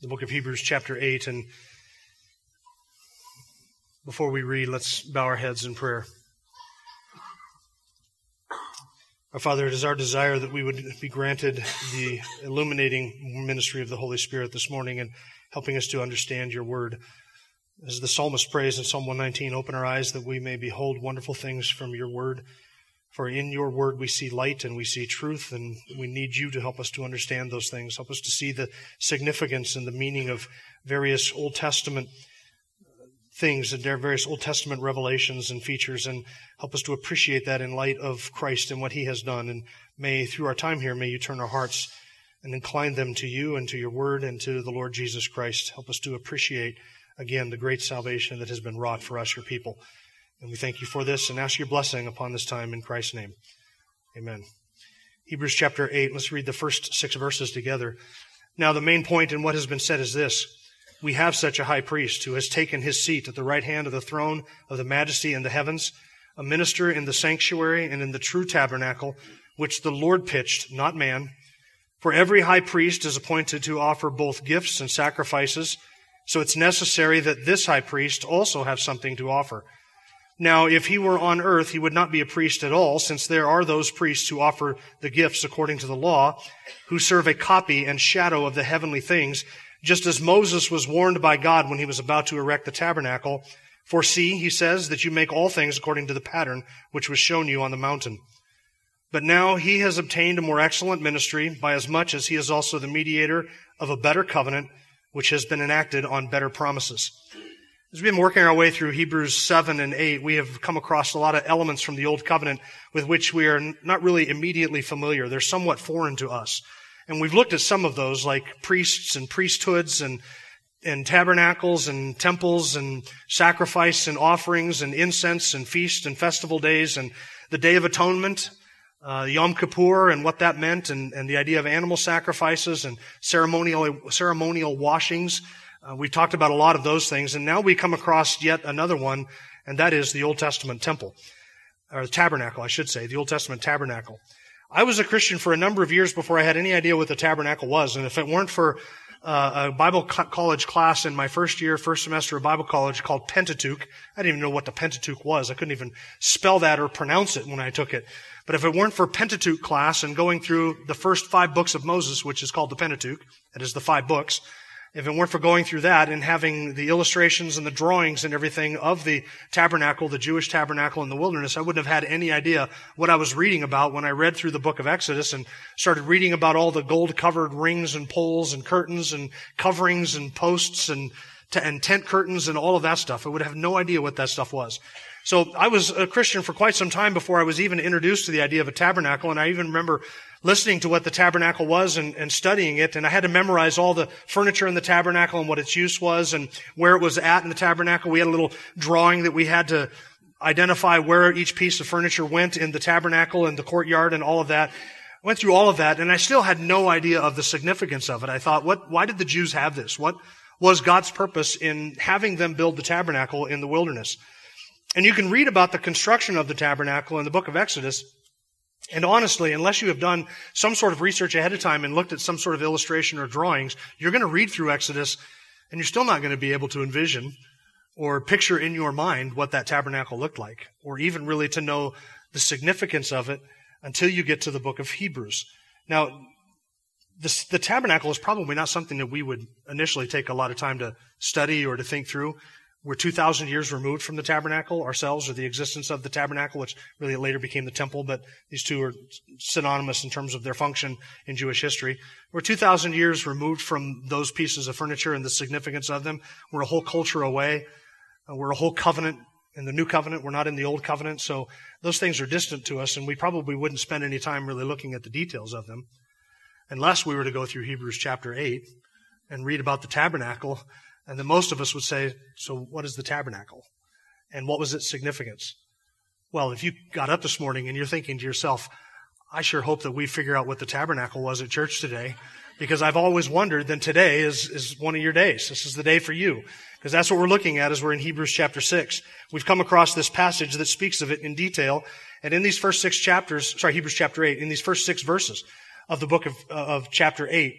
the book of Hebrews chapter 8, and before we read, let's bow our heads in prayer. Our Father, it is our desire that we would be granted the illuminating ministry of the Holy Spirit this morning and helping us to understand your word. As the psalmist prays in Psalm 119, open our eyes that we may behold wonderful things from your word. For in your word we see light and we see truth, and we need you to help us to understand those things. Help us to see the significance and the meaning of various Old Testament things and various Old Testament revelations and features, and help us to appreciate that in light of Christ and what he has done. And may, through our time here, may you turn our hearts and incline them to you and to your word and to the Lord Jesus Christ. Help us to appreciate, again, the great salvation that has been wrought for us, your people. And we thank you for this and ask your blessing upon this time in Christ's name. Amen. Hebrews chapter 8, let's read the first 6 verses together. Now the main point in what has been said is this. We have such a high priest who has taken his seat at the right hand of the throne of the majesty in the heavens, a minister in the sanctuary and in the true tabernacle, which the Lord pitched, not man. For every high priest is appointed to offer both gifts and sacrifices, so it's necessary that this high priest also have something to offer. Now, if he were on earth, he would not be a priest at all, since there are those priests who offer the gifts according to the law, who serve a copy and shadow of the heavenly things, just as Moses was warned by God when he was about to erect the tabernacle. For see, he says, that you make all things according to the pattern which was shown you on the mountain. But now he has obtained a more excellent ministry, by as much as he is also the mediator of a better covenant, which has been enacted on better promises. As we've been working our way through Hebrews 7 and 8, we have come across a lot of elements from the Old Covenant with which we are not really immediately familiar. They're somewhat foreign to us. And we've looked at some of those, like priests and priesthoods and tabernacles and temples and sacrifice and offerings and incense and feast and festival days and the Day of Atonement, Yom Kippur and what that meant, and the idea of animal sacrifices and ceremonial washings. We've talked about a lot of those things, and now we come across yet another one, and that is the Old Testament temple, or the tabernacle, I should say, the Old Testament tabernacle. I was a Christian for a number of years before I had any idea what the tabernacle was, and if it weren't for a Bible college class in my first semester of Bible college called Pentateuch, I didn't even know what the Pentateuch was. I couldn't even spell that or pronounce it when I took it. But if it weren't for Pentateuch class and going through the first 5 books of Moses, which is called the Pentateuch, that is the 5 books, if it weren't for going through that and having the illustrations and the drawings and everything of the tabernacle, the Jewish tabernacle in the wilderness, I wouldn't have had any idea what I was reading about when I read through the book of Exodus and started reading about all the gold-covered rings and poles and curtains and coverings and posts and tent curtains and all of that stuff. I would have no idea what that stuff was. So I was a Christian for quite some time before I was even introduced to the idea of a tabernacle, and I even remember listening to what the tabernacle was and studying it, and I had to memorize all the furniture in the tabernacle and what its use was and where it was at in the tabernacle. We had a little drawing that we had to identify where each piece of furniture went in the tabernacle and the courtyard and all of that. I went through all of that, and I still had no idea of the significance of it. I thought, why did the Jews have this? What was God's purpose in having them build the tabernacle in the wilderness? And you can read about the construction of the tabernacle in the book of Exodus. And honestly, unless you have done some sort of research ahead of time and looked at some sort of illustration or drawings, you're going to read through Exodus and you're still not going to be able to envision or picture in your mind what that tabernacle looked like, or even really to know the significance of it until you get to the book of Hebrews. Now, the tabernacle is probably not something that we would initially take a lot of time to study or to think through. We're 2,000 years removed from the tabernacle ourselves, or the existence of the tabernacle, which really later became the temple, but these two are synonymous in terms of their function in Jewish history. We're 2,000 years removed from those pieces of furniture and the significance of them. We're a whole culture away. We're a whole covenant in the new covenant. We're not in the old covenant, so those things are distant to us, and we probably wouldn't spend any time really looking at the details of them unless we were to go through Hebrews chapter 8 and read about the tabernacle And then most of us would say, so what is the tabernacle? And what was its significance? Well, if you got up this morning and you're thinking to yourself, I sure hope that we figure out what the tabernacle was at church today, because I've always wondered, then today is one of your days. This is the day for you, because that's what we're looking at as we're in Hebrews chapter 6. We've come across this passage that speaks of it in detail. And in these first six chapters, Hebrews chapter 8, in these first six verses of the book of chapter 8,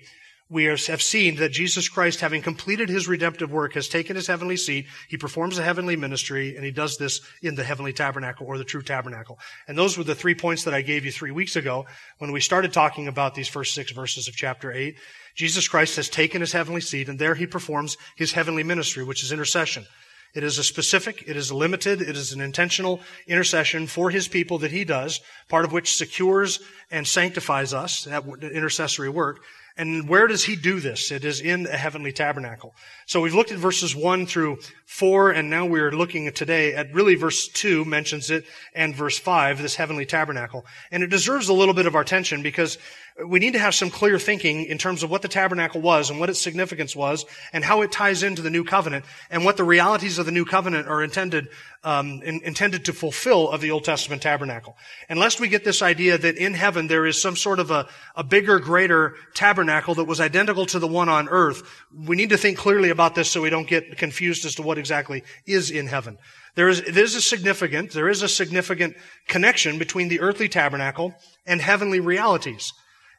we have seen that Jesus Christ, having completed his redemptive work, has taken his heavenly seat. He performs a heavenly ministry, and he does this in the heavenly tabernacle, or the true tabernacle. And those were the 3 points that I gave you 3 weeks ago when we started talking about these first six verses of chapter 8. Jesus Christ has taken his heavenly seat, and there he performs his heavenly ministry, which is intercession. It is a specific, it is limited, it is an intentional intercession for his people that he does, part of which secures and sanctifies us, that intercessory work. And where does he do this? It is in a heavenly tabernacle. So we've looked at verses 1 through 4, and now we're looking today at really verse 2 mentions it, and verse 5, this heavenly tabernacle. And it deserves a little bit of our attention because we need to have some clear thinking in terms of what the tabernacle was and what its significance was and how it ties into the new covenant and what the realities of the new covenant are intended to fulfill of the Old Testament tabernacle. And lest we get this idea that in heaven there is some sort of a bigger, greater tabernacle that was identical to the one on earth, we need to think clearly about this so we don't get confused as to what exactly is in heaven. There is a significant connection between the earthly tabernacle and heavenly realities.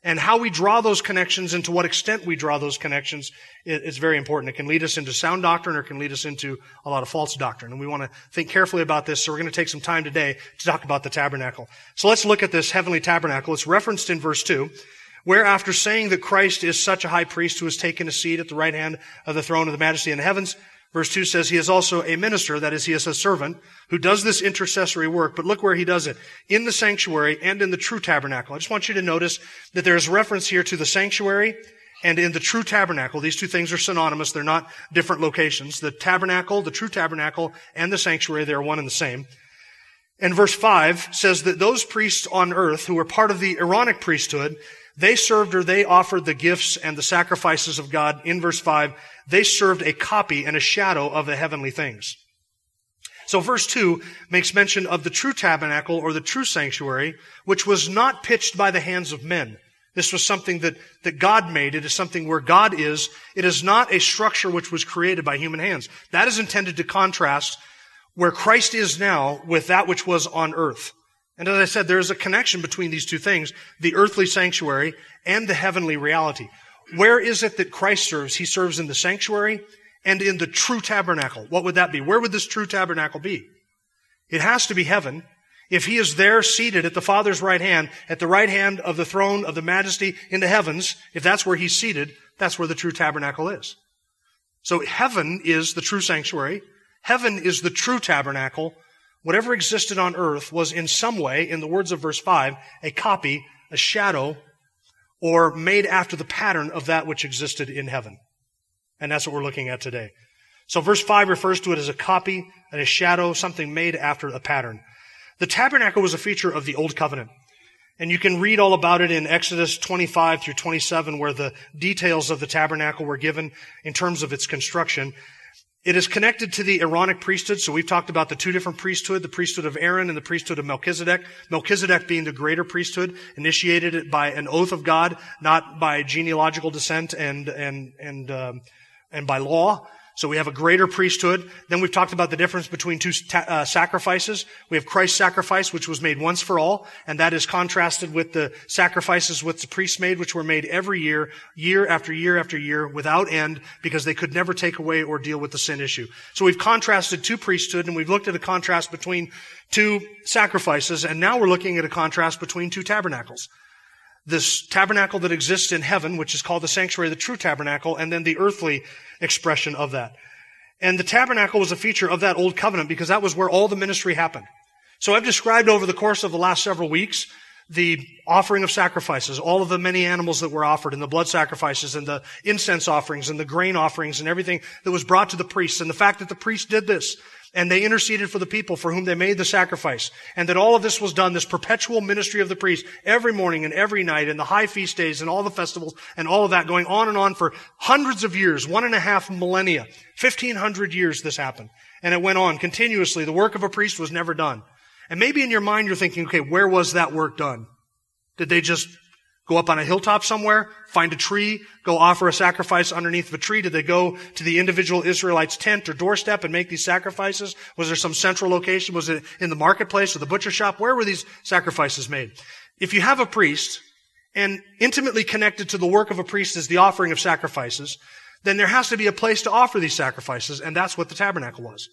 And how we draw those connections and to what extent we draw those connections is very important. It can lead us into sound doctrine or it can lead us into a lot of false doctrine. And we want to think carefully about this, so we're going to take some time today to talk about the tabernacle. So let's look at this heavenly tabernacle. It's referenced in verse 2, where after saying that Christ is such a high priest who has taken a seat at the right hand of the throne of the majesty in the heavens, verse 2 says he is also a minister, that is, he is a servant who does this intercessory work. But look where he does it, in the sanctuary and in the true tabernacle. I just want you to notice that there is reference here to the sanctuary and in the true tabernacle. These two things are synonymous. They're not different locations. The tabernacle, the true tabernacle, and the sanctuary, they are one and the same. And verse 5 says that those priests on earth who were part of the Aaronic priesthood, they served or they offered the gifts and the sacrifices of God. In verse 5, they served a copy and a shadow of the heavenly things. So verse 2 makes mention of the true tabernacle or the true sanctuary, which was not pitched by the hands of men. This was something that God made. It is something where God is. It is not a structure which was created by human hands. That is intended to contrast where Christ is now with that which was on earth. And as I said, there is a connection between these two things, the earthly sanctuary and the heavenly reality. Where is it that Christ serves? He serves in the sanctuary and in the true tabernacle. What would that be? Where would this true tabernacle be? It has to be heaven. If he is there seated at the Father's right hand, at the right hand of the throne of the majesty in the heavens, if that's where he's seated, that's where the true tabernacle is. So heaven is the true sanctuary. Heaven is the true tabernacle. Whatever existed on earth was in some way, in the words of verse 5, a copy, a shadow, or made after the pattern of that which existed in heaven. And that's what we're looking at today. So verse 5 refers to it as a copy and a shadow, something made after a pattern. The tabernacle was a feature of the Old Covenant. And you can read all about it in Exodus 25 through 27, where the details of the tabernacle were given in terms of its construction. It is connected to the Aaronic priesthood, so we've talked about the two different priesthood, the priesthood of Aaron and the priesthood of Melchizedek. Melchizedek being the greater priesthood, initiated by an oath of God, not by genealogical descent and by law. So we have a greater priesthood. Then we've talked about the difference between two sacrifices. We have Christ's sacrifice, which was made once for all, and that is contrasted with the sacrifices which the priests made, which were made every year, year after year after year, without end, because they could never take away or deal with the sin issue. So we've contrasted two priesthood, and we've looked at a contrast between two sacrifices, and now we're looking at a contrast between two tabernacles. This tabernacle that exists in heaven, which is called the sanctuary, the true tabernacle, and then the earthly expression of that. And the tabernacle was a feature of that Old Covenant because that was where all the ministry happened. So I've described over the course of the last several weeks the offering of sacrifices, all of the many animals that were offered, and the blood sacrifices, and the incense offerings, and the grain offerings, and everything that was brought to the priests, and the fact that the priests did this. And they interceded for the people for whom they made the sacrifice. And that all of this was done, this perpetual ministry of the priest, every morning and every night and the high feast days and all the festivals and all of that going on and on for hundreds of years, 1.5 millennia, 1,500 years this happened. And it went on continuously. The work of a priest was never done. And maybe in your mind you're thinking, okay, where was that work done? Did they just go up on a hilltop somewhere, find a tree, go offer a sacrifice underneath the tree? Did they go to the individual Israelite's tent or doorstep and make these sacrifices? Was there some central location? Was it in the marketplace or the butcher shop? Where were these sacrifices made? If you have a priest, and intimately connected to the work of a priest is the offering of sacrifices, then there has to be a place to offer these sacrifices, and that's what the tabernacle was.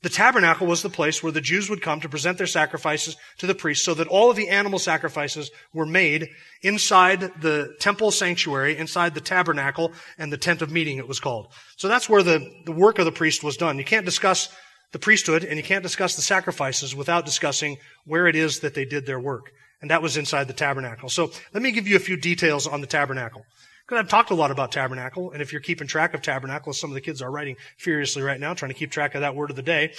The tabernacle was the place where the Jews would come to present their sacrifices to the priest so that all of the animal sacrifices were made inside the temple sanctuary, inside the tabernacle and the tent of meeting, it was called. So that's where the work of the priest was done. You can't discuss the priesthood and you can't discuss the sacrifices without discussing where it is that they did their work. And that was inside the tabernacle. So let me give you a few details on the tabernacle. Because I've talked a lot about tabernacle, and if you're keeping track of tabernacle, as some of the kids are writing furiously right now, trying to keep track of that word of the day,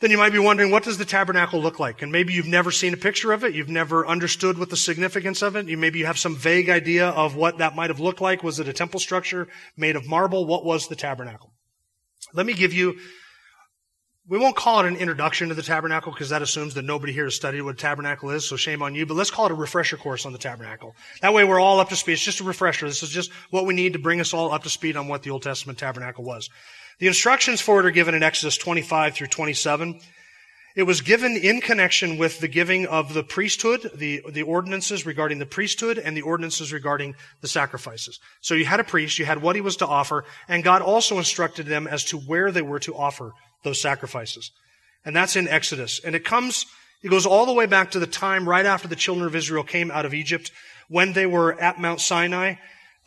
then you might be wondering, what does the tabernacle look like? And maybe you've never seen a picture of it. You've never understood what the significance of it. Maybe you have some vague idea of what that might have looked like. Was it a temple structure made of marble? What was the tabernacle? Let me give you, we won't call it an introduction to the tabernacle because that assumes that nobody here has studied what a tabernacle is, so shame on you, but let's call it a refresher course on the tabernacle. That way we're all up to speed. It's just a refresher. This is just what we need to bring us all up to speed on what the Old Testament tabernacle was. The instructions for it are given in Exodus 25 through 27. It was given in connection with the giving of the priesthood, the ordinances regarding the priesthood and the ordinances regarding the sacrifices. So you had a priest, you had what he was to offer, and God also instructed them as to where they were to offer those sacrifices. And that's in Exodus. And it goes all the way back to the time right after the children of Israel came out of Egypt when they were at Mount Sinai.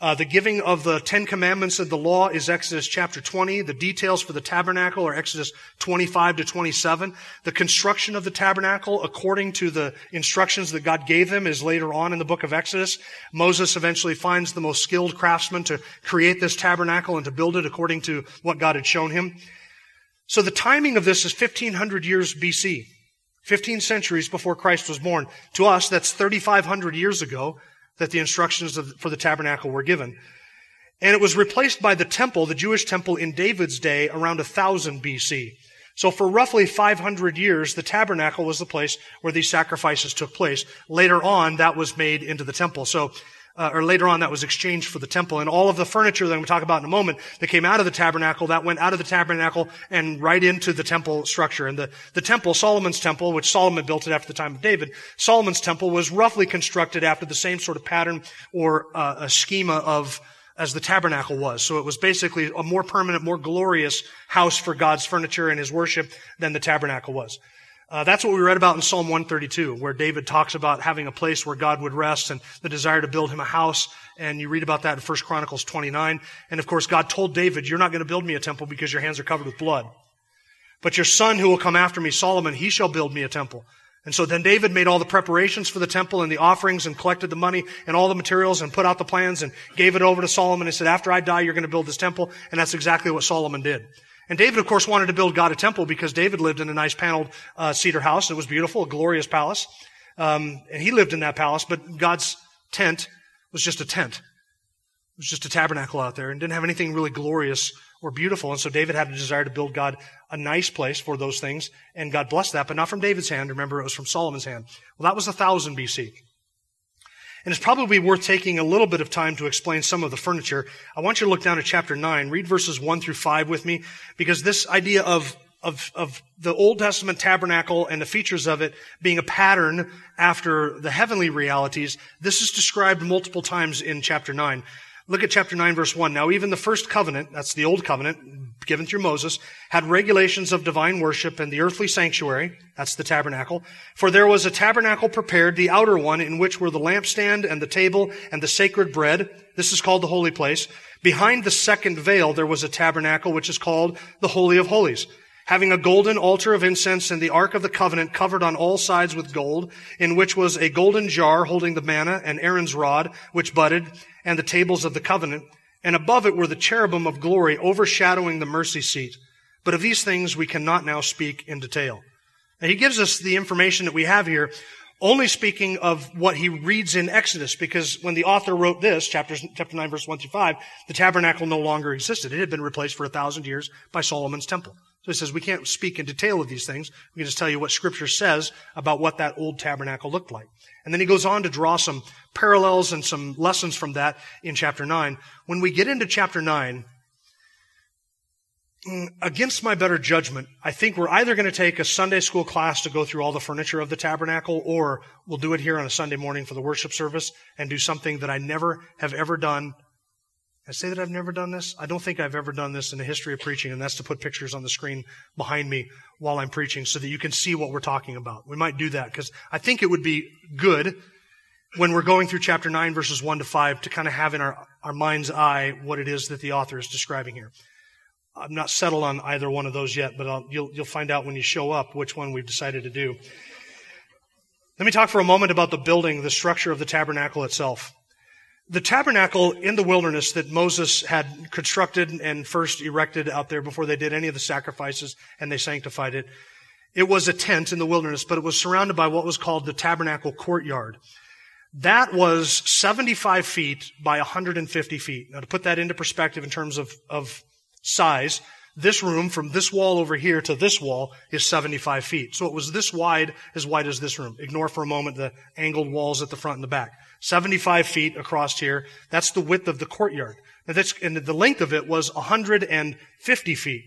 The giving of the Ten Commandments and the law is Exodus chapter 20. The details for the tabernacle are Exodus 25 to 27. The construction of the tabernacle according to the instructions that God gave them is later on in the book of Exodus. Moses eventually finds the most skilled craftsman to create this tabernacle and to build it according to what God had shown him. So the timing of this is 1,500 years BC, 15 centuries before Christ was born. To us, that's 3,500 years ago that the instructions for the tabernacle were given. And it was replaced by the temple, the Jewish temple in David's day, around 1,000 BC. So for roughly 500 years, the tabernacle was the place where these sacrifices took place. Later on, that was made into the temple. Later on, that was exchanged for the temple. And all of the furniture that I'm going to talk about in a moment that came out of the tabernacle, that went out of the tabernacle and right into the temple structure. And the temple, Solomon's temple, which Solomon built it after the time of David, Solomon's temple was roughly constructed after the same sort of pattern or a schema of as the tabernacle was. So it was basically a more permanent, more glorious house for God's furniture and his worship than the tabernacle was. That's what we read about in Psalm 132, where David talks about having a place where God would rest and the desire to build him a house. And you read about that in 1 Chronicles 29. And of course, God told David, you're not going to build me a temple because your hands are covered with blood. But your son who will come after me, Solomon, he shall build me a temple. And so then David made all the preparations for the temple and the offerings and collected the money and all the materials and put out the plans and gave it over to Solomon and said, after I die, you're going to build this temple. And that's exactly what Solomon did. And David, of course, wanted to build God a temple because David lived in a nice paneled cedar house. It was beautiful, a glorious palace. And he lived in that palace, but God's tent was just a tent. It was just a tabernacle out there and didn't have anything really glorious or beautiful. And so David had a desire to build God a nice place for those things, and God blessed that, but not from David's hand. Remember, it was from Solomon's hand. Well, that was 1,000 BC. And it's probably worth taking a little bit of time to explain some of the furniture. I want you to look down at chapter 9, read verses 1 through 5 with me, because this idea of the Old Testament tabernacle and the features of it being a pattern after the heavenly realities, this is described multiple times in chapter 9. Look at chapter 9, verse 1. Now, even the first covenant, that's the old covenant given through Moses, had regulations of divine worship and the earthly sanctuary, that's the tabernacle. For there was a tabernacle prepared, the outer one, in which were the lampstand and the table and the sacred bread. This is called the holy place. Behind the second veil, there was a tabernacle, which is called the Holy of Holies, having a golden altar of incense and the Ark of the Covenant covered on all sides with gold, in which was a golden jar holding the manna and Aaron's rod, which budded, and the tables of the covenant. And above it were the cherubim of glory overshadowing the mercy seat. but of these things we cannot now speak in detail. Now, he gives us the information that we have here, only speaking of what he reads in Exodus, because when the author wrote this, chapter 9, verse 1 through 5, the tabernacle no longer existed. It had been replaced for 1,000 years by Solomon's temple. So he says we can't speak in detail of these things. We can just tell you what Scripture says about what that old tabernacle looked like. And then he goes on to draw some parallels and some lessons from that in chapter 9. When we get into chapter 9, against my better judgment, I think we're either going to take a Sunday school class to go through all the furniture of the tabernacle, or we'll do it here on a Sunday morning for the worship service and do something that I never have ever done. I say that I've never done this. I don't think I've ever done this in the history of preaching, and that's to put pictures on the screen behind me while I'm preaching so that you can see what we're talking about. We might do that because I think it would be good when we're going through chapter 9, verses 1 to 5, to kind of have in our mind's eye what it is that the author is describing here. I'm not settled on either one of those yet, but you'll find out when you show up which one we've decided to do. Let me talk for a moment about the building, the structure of the tabernacle itself. The tabernacle in the wilderness that Moses had constructed and first erected out there before they did any of the sacrifices and they sanctified it, it was a tent in the wilderness, but it was surrounded by what was called the tabernacle courtyard. That was 75 feet by 150 feet. Now, to put that into perspective in terms of size, this room from this wall over here to this wall is 75 feet. So it was this wide as this room. Ignore for a moment the angled walls at the front and the back. 75 feet across here. That's the width of the courtyard. Now and the length of it was 150 feet.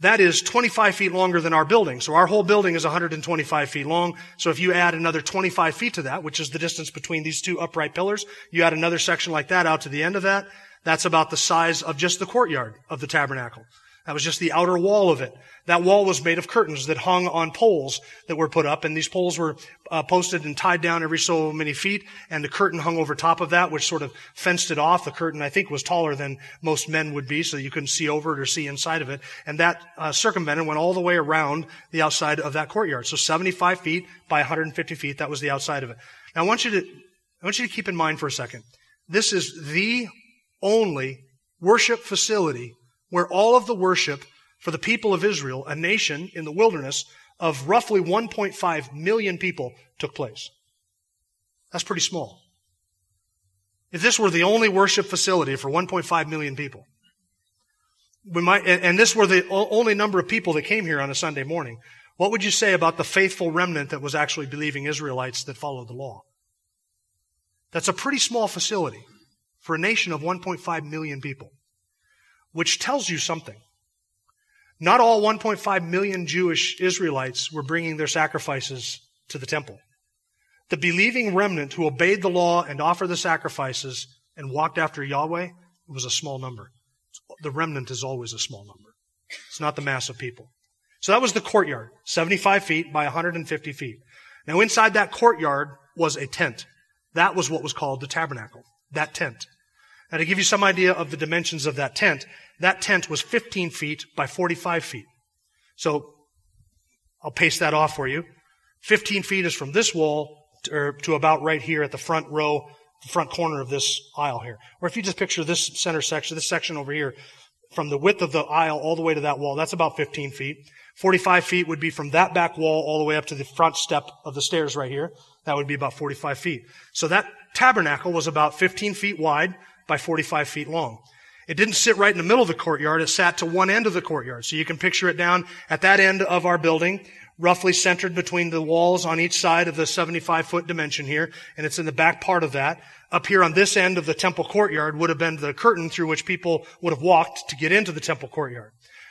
That is 25 feet longer than our building. So our whole building is 125 feet long. So if you add another 25 feet to that, which is the distance between these two upright pillars, you add another section like that out to the end of that. That's about the size of just the courtyard of the tabernacle. That was just the outer wall of it. That wall was made of curtains that hung on poles that were put up, and these poles were posted and tied down every so many feet, and the curtain hung over top of that, which sort of fenced it off. The curtain, I think, was taller than most men would be, so you couldn't see over it or see inside of it, and that circumvented, went all the way around the outside of that courtyard. So 75 feet by 150 feet, that was the outside of it. Now, I want you to keep in mind for a second, this is the only worship facility where all of the worship for the people of Israel, a nation in the wilderness of roughly 1.5 million people, took place. That's pretty small. If this were the only worship facility for 1.5 million people, and this were the only number of people that came here on a Sunday morning, what would you say about the faithful remnant that was actually believing Israelites that followed the law? That's a pretty small facility for a nation of 1.5 million people, which tells you something. Not all 1.5 million Jewish Israelites were bringing their sacrifices to the temple. The believing remnant who obeyed the law and offered the sacrifices and walked after Yahweh was a small number. The remnant is always a small number. It's not the mass of people. So that was the courtyard, 75 feet by 150 feet. Now inside that courtyard was a tent. That was what was called the tabernacle, that tent. Now, to give you some idea of the dimensions of that tent was 15 feet by 45 feet. So I'll paste that off for you. 15 feet is from this wall to about right here at the front row, the front corner of this aisle here. Or if you just picture this center section, this section over here, from the width of the aisle all the way to that wall, that's about 15 feet. 45 feet would be from that back wall all the way up to the front step of the stairs right here. That would be about 45 feet. So that tabernacle was about 15 feet wide by 45 feet long. It didn't sit right in the middle of the courtyard. It sat to one end of the courtyard. So you can picture it down at that end of our building, roughly centered between the walls on each side of the 75-foot dimension here, and it's in the back part of that. Up here on this end of the temple courtyard would have been the curtain through which people would have walked to get into the temple courtyard.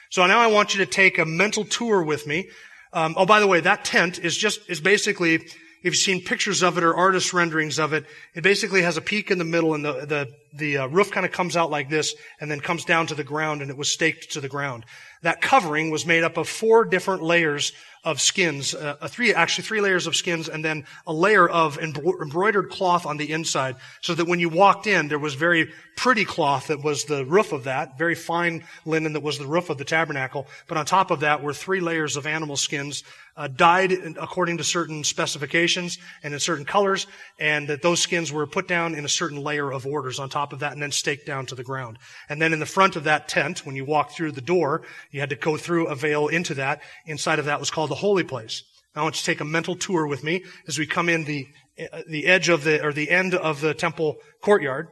So now I want you to take a mental tour with me. Oh, by the way, that tent is basically, if you've seen pictures of it or artist renderings of it, it basically has a peak in the middle, and the roof kind of comes out like this and then comes down to the ground, and it was staked to the ground. That covering was made up of four different layers of skins, three layers of skins, and then a layer of embroidered cloth on the inside, so that when you walked in, there was very pretty cloth that was the roof of that, very fine linen that was the roof of the tabernacle, but on top of that were three layers of animal skins dyed according to certain specifications and in certain colors, and that those skins were put down in a certain layer of orders on top top of that and then staked down to the ground. And then in the front of that tent, when you walked through the door, you had to go through a veil into that. Inside of that was called the holy place. Now I want you to take a mental tour with me as we come in the edge of the end of the temple courtyard.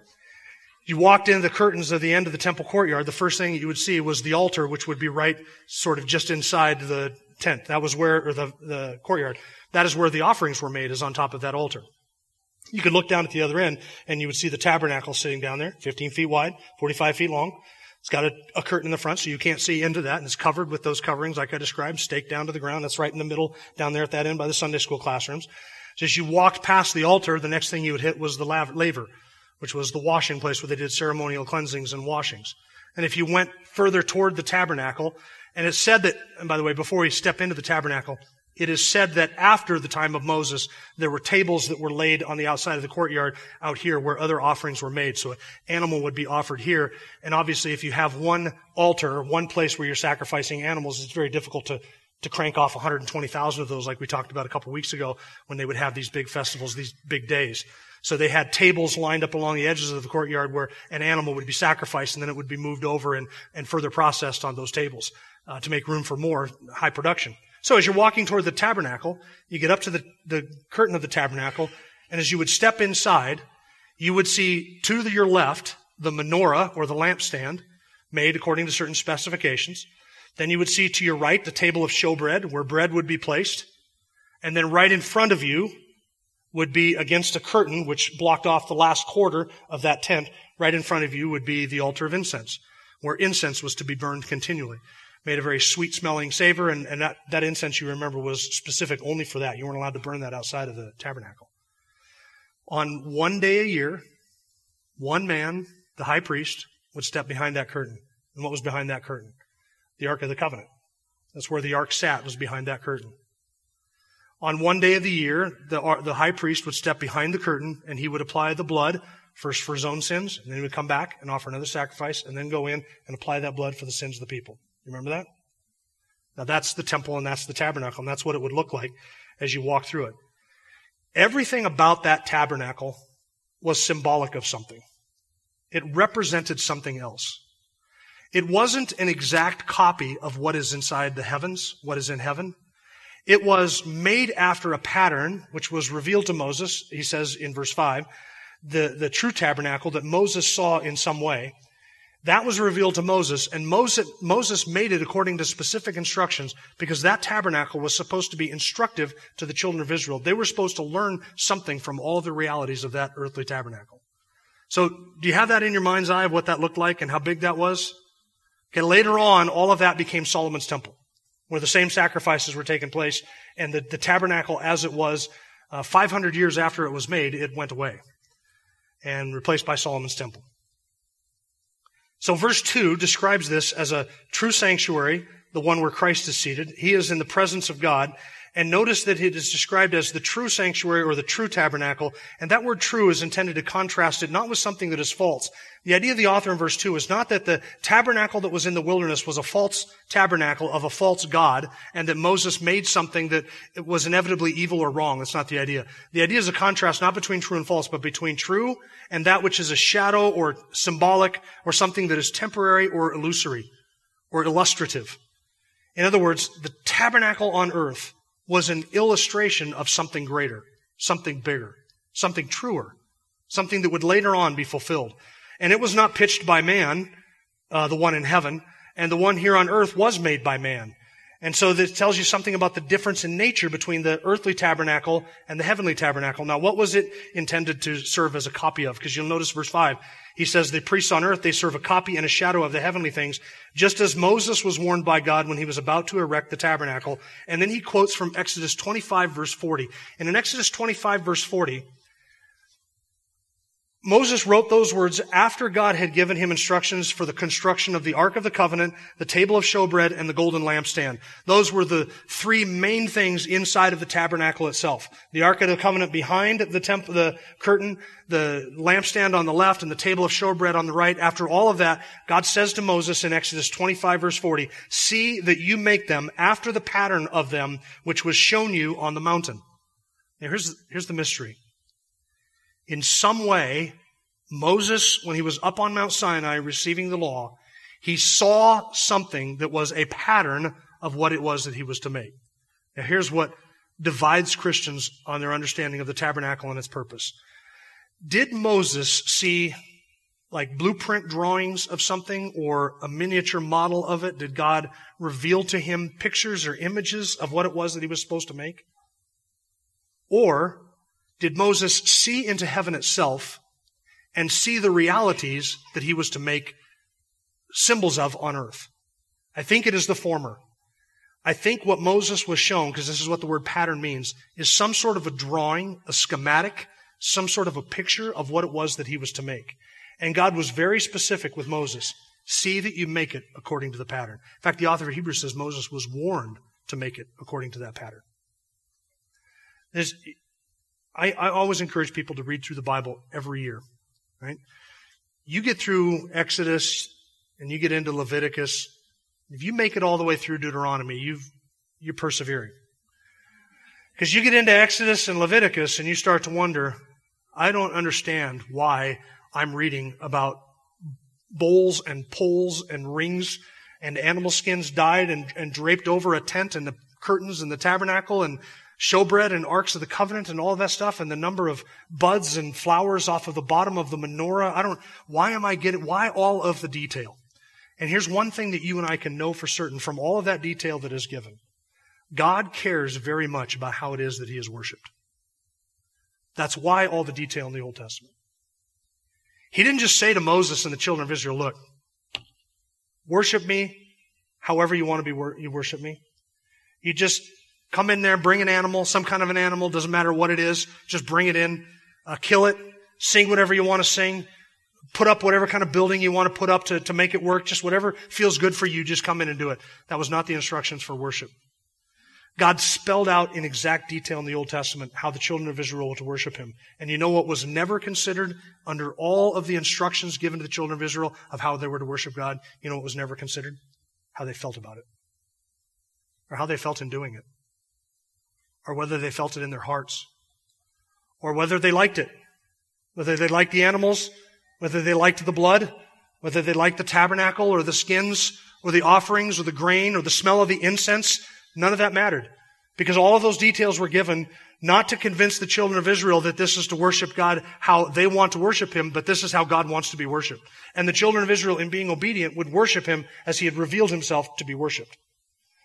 You walked into the curtains of the end of the temple courtyard. The first thing that you would see was the altar, which would be right sort of just inside the tent. That was where, or the courtyard. That is where the offerings were made, is on top of that altar. You could look down at the other end and you would see the tabernacle sitting down there, 15 feet wide, 45 feet long. It's got a curtain in the front so you can't see into that, and it's covered with those coverings like I described, staked down to the ground. That's right in the middle down there at that end by the Sunday school classrooms. So as you walked past the altar, the next thing you would hit was the laver, which was the washing place where they did ceremonial cleansings and washings. And if you went further toward the tabernacle, and it's said that, and by the way, before we step into the tabernacle, it is said that after the time of Moses, there were tables that were laid on the outside of the courtyard out here where other offerings were made. So an animal would be offered here. And obviously, if you have one altar, one place where you're sacrificing animals, it's very difficult to crank off 120,000 of those like we talked about a couple weeks ago when they would have these big festivals, these big days. So they had tables lined up along the edges of the courtyard where an animal would be sacrificed, and then it would be moved over and further processed on those tables to make room for more high production. So as you're walking toward the tabernacle, you get up to the curtain of the tabernacle, and as you would step inside, you would see to your left the menorah, or the lampstand, made according to certain specifications. Then you would see to your right the table of showbread, where bread would be placed. And then right in front of you would be, against a curtain which blocked off the last quarter of that tent, right in front of you would be the altar of incense, where incense was to be burned continually. Made a very sweet-smelling savor, and that incense, you remember, was specific only for that. You weren't allowed to burn that outside of the tabernacle. On one day a year, one man, the high priest, would step behind that curtain. And what was behind that curtain? The Ark of the Covenant. That's where the Ark sat, was behind that curtain. On one day of the year, the high priest would step behind the curtain, and he would apply the blood, first for his own sins, and then he would come back and offer another sacrifice, and then go in and apply that blood for the sins of the people. You remember that? Now that's the temple, and that's the tabernacle, and that's what it would look like as you walk through it. Everything about that tabernacle was symbolic of something. It represented something else. It wasn't an exact copy of what is inside the heavens, what is in heaven. It was made after a pattern which was revealed to Moses. He says in verse 5, the true tabernacle that Moses saw in some way, that was revealed to Moses, and Moses made it according to specific instructions, because that tabernacle was supposed to be instructive to the children of Israel. They were supposed to learn something from all the realities of that earthly tabernacle. So do you have that in your mind's eye of what that looked like and how big that was? Okay, later on, all of that became Solomon's temple, where the same sacrifices were taking place, and the tabernacle as it was, 500 years after it was made, it went away and replaced by Solomon's temple. So verse 2 describes this as a true sanctuary, the one where Christ is seated. He is in the presence of God. And notice that it is described as the true sanctuary, or the true tabernacle. And that word true is intended to contrast it not with something that is false. The idea of the author in verse 2 is not that the tabernacle that was in the wilderness was a false tabernacle of a false God, and that Moses made something that was inevitably evil or wrong. That's not the idea. The idea is a contrast not between true and false, but between true and that which is a shadow or symbolic, or something that is temporary or illusory or illustrative. In other words, the tabernacle on earth was an illustration of something greater, something bigger, something truer, something that would later on be fulfilled. And it was not pitched by man, the one in heaven, and the one here on earth was made by man. And so this tells you something about the difference in nature between the earthly tabernacle and the heavenly tabernacle. Now, what was it intended to serve as a copy of? Because you'll notice verse 5, he says, the priests on earth, they serve a copy and a shadow of the heavenly things, just as Moses was warned by God when he was about to erect the tabernacle. And then he quotes from Exodus 25, verse 40. And in Exodus 25, verse 40, Moses wrote those words after God had given him instructions for the construction of the Ark of the Covenant, the table of showbread, and the golden lampstand. Those were the three main things inside of the tabernacle itself. The Ark of the Covenant behind the curtain, the lampstand on the left, and the table of showbread on the right. After all of that, God says to Moses in Exodus 25, verse 40, "See that you make them after the pattern of them which was shown you on the mountain." Now here's the mystery. In some way, Moses, when he was up on Mount Sinai receiving the law, he saw something that was a pattern of what it was that he was to make. Now, here's what divides Christians on their understanding of the tabernacle and its purpose. Did Moses see like blueprint drawings of something or a miniature model of it? Did God reveal to him pictures or images of what it was that he was supposed to make? Or did Moses see into heaven itself and see the realities that he was to make symbols of on earth? I think it is the former. I think what Moses was shown, because this is what the word pattern means, is some sort of a drawing, a schematic, some sort of a picture of what it was that he was to make. And God was very specific with Moses. See that you make it according to the pattern. In fact, the author of Hebrews says Moses was warned to make it according to that pattern. I always encourage people to read through the Bible every year, right? You get through Exodus and you get into Leviticus. If you make it all the way through Deuteronomy, you're persevering. Because you get into Exodus and Leviticus and you start to wonder, I don't understand why I'm reading about bowls and poles and rings and animal skins dyed and draped over a tent and the curtains and the tabernacle and showbread and arks of the covenant and all that stuff and the number of buds and flowers off of the bottom of the menorah. Why all of the detail? And here's one thing that you and I can know for certain from all of that detail that is given. God cares very much about how it is that he is worshiped. That's why all the detail in the Old Testament. He didn't just say to Moses and the children of Israel, look, worship me however you want to be, you worship me. You just come in there, bring an animal, some kind of an animal, doesn't matter what it is, just bring it in, kill it, sing whatever you want to sing. Put up whatever kind of building you want to put up to make it work. Just whatever feels good for you, just come in and do it. That was not the instructions for worship. God spelled out in exact detail in the Old Testament how the children of Israel were to worship him. And you know what was never considered under all of the instructions given to the children of Israel of how they were to worship God? You know what was never considered? How they felt about it. Or how they felt in doing it. Or whether they felt it in their hearts. Or whether they liked it. Whether they liked the animals, whether they liked the blood, whether they liked the tabernacle or the skins or the offerings or the grain or the smell of the incense, none of that mattered because all of those details were given not to convince the children of Israel that this is to worship God how they want to worship him, but this is how God wants to be worshiped. And the children of Israel, in being obedient, would worship him as he had revealed himself to be worshiped.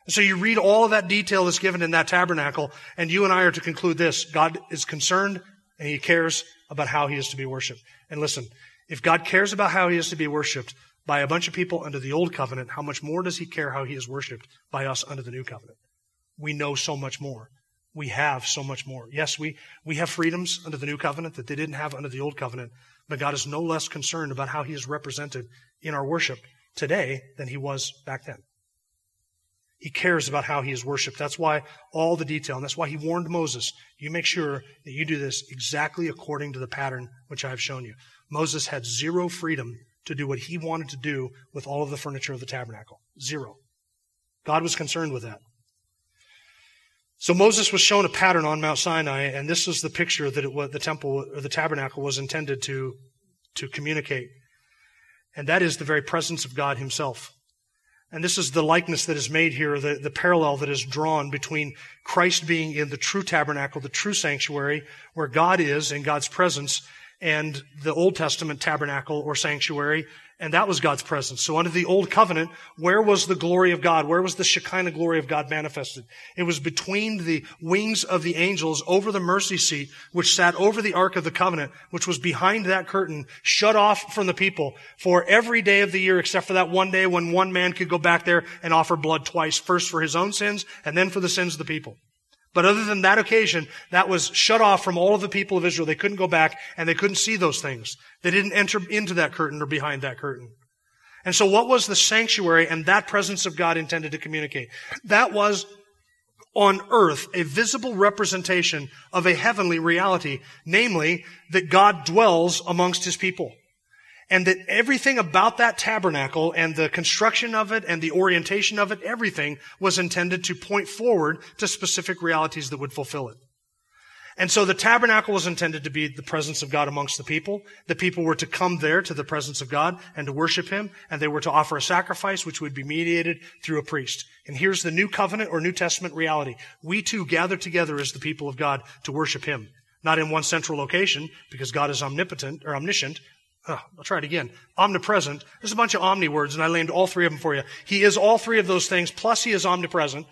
And so you read all of that detail that's given in that tabernacle, and you and I are to conclude this. God is concerned and he cares about how he is to be worshiped. And listen, if God cares about how he is to be worshipped by a bunch of people under the old covenant, how much more does he care how he is worshipped by us under the new covenant? We know so much more. We have so much more. Yes, we have freedoms under the new covenant that they didn't have under the old covenant, but God is no less concerned about how he is represented in our worship today than he was back then. He cares about how he is worshipped. That's why all the detail, and that's why he warned Moses, you make sure that you do this exactly according to the pattern which I have shown you. Moses had zero freedom to do what he wanted to do with all of the furniture of the tabernacle. Zero. God was concerned with that. So Moses was shown a pattern on Mount Sinai, and this is the picture that it was, the temple or the tabernacle was intended to communicate. And that is the very presence of God himself. And this is the likeness that is made here, the parallel that is drawn between Christ being in the true tabernacle, the true sanctuary, where God is in God's presence, and the Old Testament tabernacle or sanctuary, and that was God's presence. So under the Old Covenant, where was the glory of God? Where was the Shekinah glory of God manifested? It was between the wings of the angels over the mercy seat, which sat over the Ark of the Covenant, which was behind that curtain, shut off from the people for every day of the year, except for that one day when one man could go back there and offer blood twice, first for his own sins and then for the sins of the people. But other than that occasion, that was shut off from all of the people of Israel. They couldn't go back and they couldn't see those things. They didn't enter into that curtain or behind that curtain. And so what was the sanctuary and that presence of God intended to communicate? That was on earth a visible representation of a heavenly reality, namely that God dwells amongst his people. And that everything about that tabernacle and the construction of it and the orientation of it, everything was intended to point forward to specific realities that would fulfill it. And so the tabernacle was intended to be the presence of God amongst the people. The people were to come there to the presence of God and to worship him, and they were to offer a sacrifice which would be mediated through a priest. And here's the New Covenant or New Testament reality. We too gather together as the people of God to worship him, not in one central location because God is omnipotent or omniscient. Omnipresent. There's a bunch of omni words, and I named all three of them for you. He is all three of those things, plus he is omnipresent.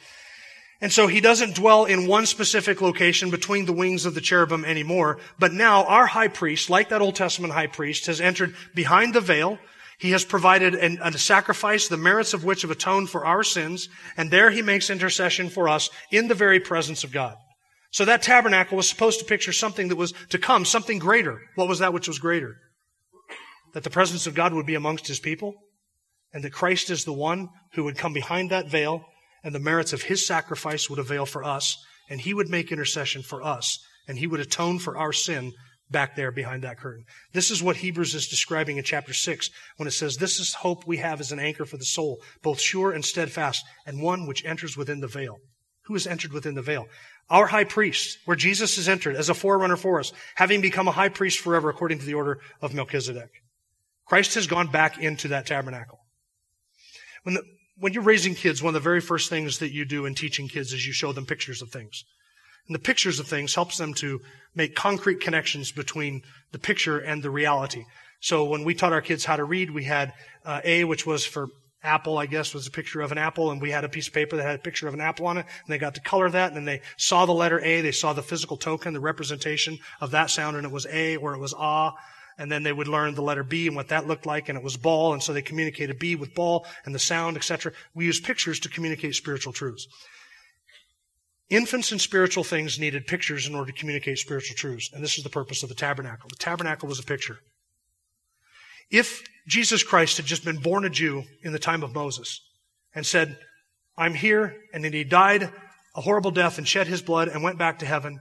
And so he doesn't dwell in one specific location between the wings of the cherubim anymore. But now our high priest, like that Old Testament high priest, has entered behind the veil. He has provided a sacrifice, the merits of which have atoned for our sins. And there he makes intercession for us in the very presence of God. So that tabernacle was supposed to picture something that was to come, something greater. What was that which was greater? That the presence of God would be amongst his people, and that Christ is the one who would come behind that veil, and the merits of his sacrifice would avail for us, and he would make intercession for us, and he would atone for our sin back there behind that curtain. This is what Hebrews is describing in chapter 6 when it says, this is hope we have as an anchor for the soul, both sure and steadfast, and one which enters within the veil. Who has entered within the veil? Our high priest, where Jesus has entered as a forerunner for us, having become a high priest forever according to the order of Melchizedek. Christ has gone back into that tabernacle. When you're raising kids, one of the very first things that you do in teaching kids is you show them pictures of things. And the pictures of things helps them to make concrete connections between the picture and the reality. So when we taught our kids how to read, we had A, which was for apple, I guess, was a picture of an apple, and we had a piece of paper that had a picture of an apple on it, and they got to color that, and then they saw the letter A, they saw the physical token, the representation of that sound, and it was A or it was ah. And then they would learn the letter B and what that looked like, and it was ball, and so they communicated B with ball and the sound, etc. We use pictures to communicate spiritual truths. Infants and spiritual things needed pictures in order to communicate spiritual truths, and this is the purpose of the tabernacle. The tabernacle was a picture. If Jesus Christ had just been born a Jew in the time of Moses and said, I'm here, and then he died a horrible death and shed his blood and went back to heaven,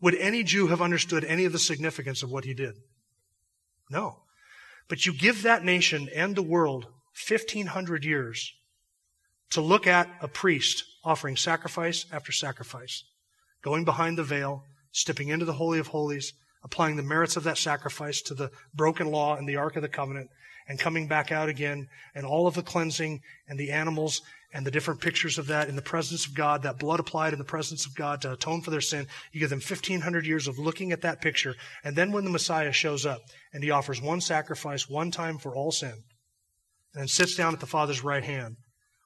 would any Jew have understood any of the significance of what he did? No. But you give that nation and the world 1,500 years to look at a priest offering sacrifice after sacrifice, going behind the veil, stepping into the Holy of Holies, applying the merits of that sacrifice to the broken law and the Ark of the Covenant, and coming back out again, and all of the cleansing and the animals and the different pictures of that in the presence of God, that blood applied in the presence of God to atone for their sin. You give them 1,500 years of looking at that picture. And then when the Messiah shows up and he offers one sacrifice, one time for all sin, and sits down at the Father's right hand,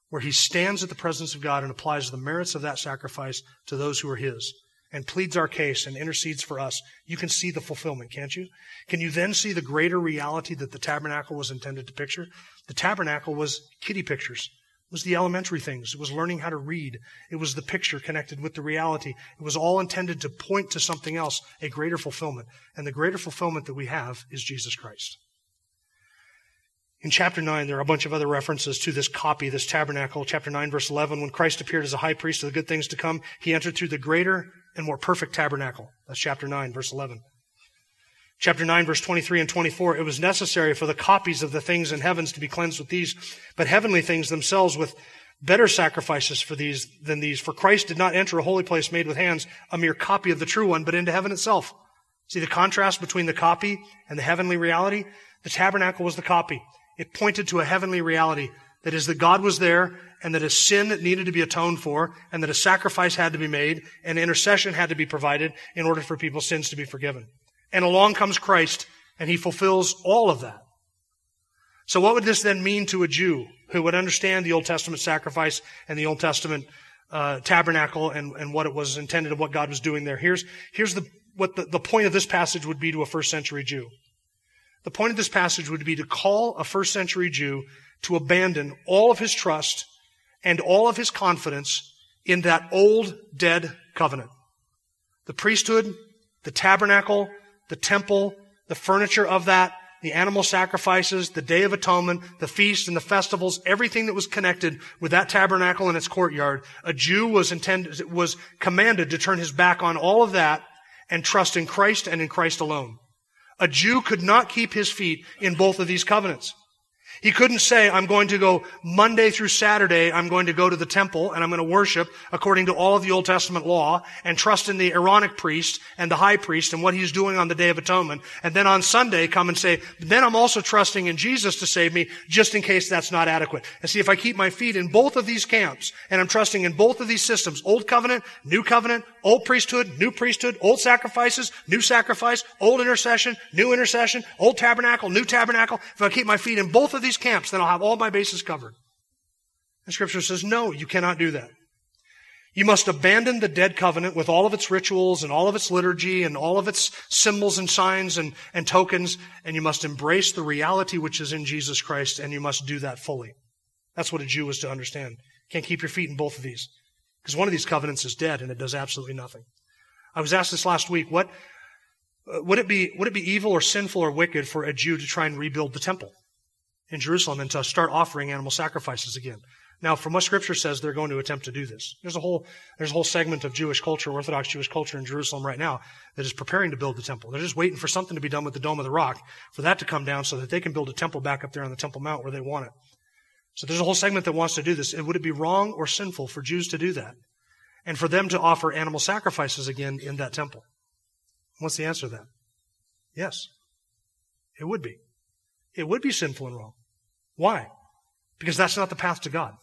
where he stands at the presence of God and applies the merits of that sacrifice to those who are his, and pleads our case and intercedes for us, you can see the fulfillment, can't you? Can you then see the greater reality that the tabernacle was intended to picture? The tabernacle was kiddie pictures. It was the elementary things. It was learning how to read. It was the picture connected with the reality. It was all intended to point to something else, a greater fulfillment. And the greater fulfillment that we have is Jesus Christ. In chapter 9, there are a bunch of other references to this copy, this tabernacle. Chapter 9, verse 11, when Christ appeared as a high priest of the good things to come, he entered through the greater and more perfect tabernacle. That's chapter 9, verse 11. Chapter 9, verse 23 and 24, it was necessary for the copies of the things in heavens to be cleansed with these, but heavenly things themselves with better sacrifices for these than these. For Christ did not enter a holy place made with hands, a mere copy of the true one, but into heaven itself. See the contrast between the copy and the heavenly reality? The tabernacle was the copy. It pointed to a heavenly reality. That is, that God was there, and that a sin that needed to be atoned for, and that a sacrifice had to be made, and intercession had to be provided in order for people's sins to be forgiven. And along comes Christ, and he fulfills all of that. So what would this then mean to a Jew who would understand the Old Testament sacrifice and the Old Testament tabernacle and what it was intended and what God was doing there? Here's the point of this passage would be to a first century Jew. The point of this passage would be to call a first century Jew to abandon all of his trust and all of his confidence in that old, dead covenant. The priesthood, the tabernacle, the temple, the furniture of that, the animal sacrifices, the Day of Atonement, the feasts and the festivals, everything that was connected with that tabernacle and its courtyard. A Jew was commanded to turn his back on all of that and trust in Christ and in Christ alone. A Jew could not keep his feet in both of these covenants. He couldn't say, I'm going to go Monday through Saturday, I'm going to go to the temple and I'm going to worship according to all of the Old Testament law and trust in the Aaronic priest and the high priest and what he's doing on the Day of Atonement. And then on Sunday, come and say, then I'm also trusting in Jesus to save me just in case that's not adequate. And see, if I keep my feet in both of these camps and I'm trusting in both of these systems, Old Covenant, Old Priesthood, New Priesthood, Old Sacrifices, New Sacrifice, Old Intercession, New Intercession, Old Tabernacle, New Tabernacle, if I keep my feet in both of these camps, then I'll have all my bases covered. And Scripture says, no, you cannot do that. You must abandon the dead covenant with all of its rituals and all of its liturgy and all of its symbols and signs and tokens, and you must embrace the reality which is in Jesus Christ, and you must do that fully. That's what a Jew is to understand. Can't keep your feet in both of these, because one of these covenants is dead and it does absolutely nothing. I was asked this last week, what would it be evil or sinful or wicked for a Jew to try and rebuild the temple in Jerusalem and to start offering animal sacrifices again? Now, from what Scripture says, they're going to attempt to do this. There's a whole segment of Jewish culture, Orthodox Jewish culture in Jerusalem right now that is preparing to build the temple. They're just waiting for something to be done with the Dome of the Rock, for that to come down so that they can build a temple back up there on the Temple Mount where they want it. So there's a whole segment that wants to do this. Would it be wrong or sinful for Jews to do that and for them to offer animal sacrifices again in that temple? What's the answer to that? Yes, it would be. It would be sinful and wrong. Why? Because that's not the path to God.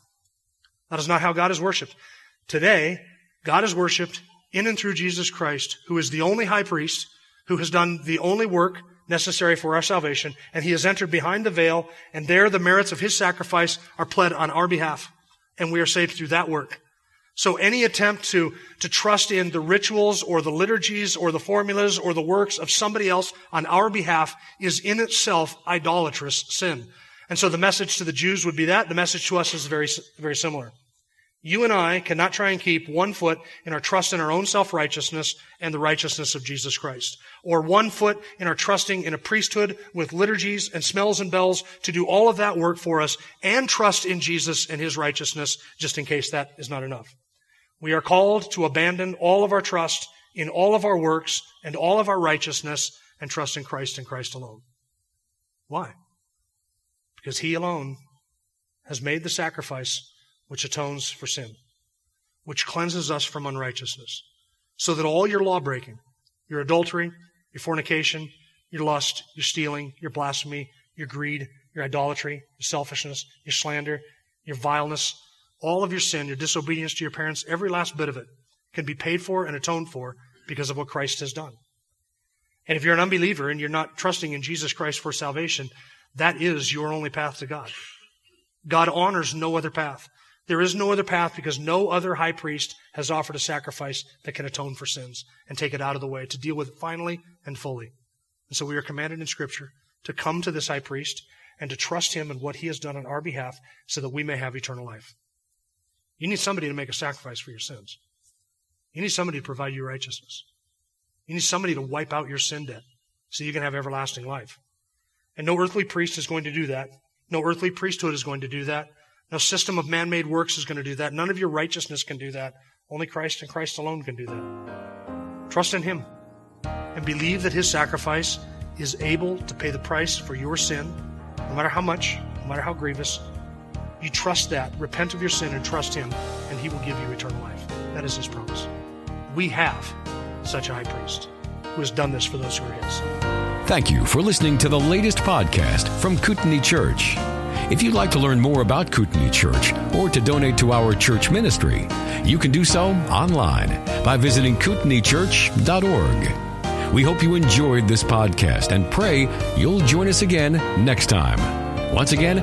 That is not how God is worshipped. Today, God is worshipped in and through Jesus Christ, who is the only high priest, who has done the only work necessary for our salvation, and he has entered behind the veil, and there the merits of his sacrifice are pled on our behalf, and we are saved through that work. So any attempt to trust in the rituals or the liturgies or the formulas or the works of somebody else on our behalf is in itself idolatrous sin. And so the message to the Jews would be that. The message to us is very, very similar. You and I cannot try and keep one foot in our trust in our own self-righteousness and the righteousness of Jesus Christ, or one foot in our trusting in a priesthood with liturgies and smells and bells to do all of that work for us and trust in Jesus and his righteousness just in case that is not enough. We are called to abandon all of our trust in all of our works and all of our righteousness and trust in Christ and Christ alone. Why? Because he alone has made the sacrifice which atones for sin, which cleanses us from unrighteousness, so that all your law-breaking, your adultery, your fornication, your lust, your stealing, your blasphemy, your greed, your idolatry, your selfishness, your slander, your vileness, all of your sin, your disobedience to your parents, every last bit of it can be paid for and atoned for because of what Christ has done. And if you're an unbeliever and you're not trusting in Jesus Christ for salvation, that is your only path to God. God honors no other path. There is no other path because no other high priest has offered a sacrifice that can atone for sins and take it out of the way, to deal with it finally and fully. And so we are commanded in Scripture to come to this high priest and to trust him and what he has done on our behalf so that we may have eternal life. You need somebody to make a sacrifice for your sins. You need somebody to provide you righteousness. You need somebody to wipe out your sin debt so you can have everlasting life. And no earthly priest is going to do that. No earthly priesthood is going to do that. No system of man-made works is going to do that. None of your righteousness can do that. Only Christ and Christ alone can do that. Trust in him and believe that his sacrifice is able to pay the price for your sin, no matter how much, no matter how grievous. You trust that, repent of your sin and trust him, and he will give you eternal life. That is his promise. We have such a high priest who has done this for those who are his. Thank you for listening to the latest podcast from Kootenai Church. If you'd like to learn more about Kootenai Church or to donate to our church ministry, you can do so online by visiting kootenaichurch.org. We hope you enjoyed this podcast and pray you'll join us again next time. Once again,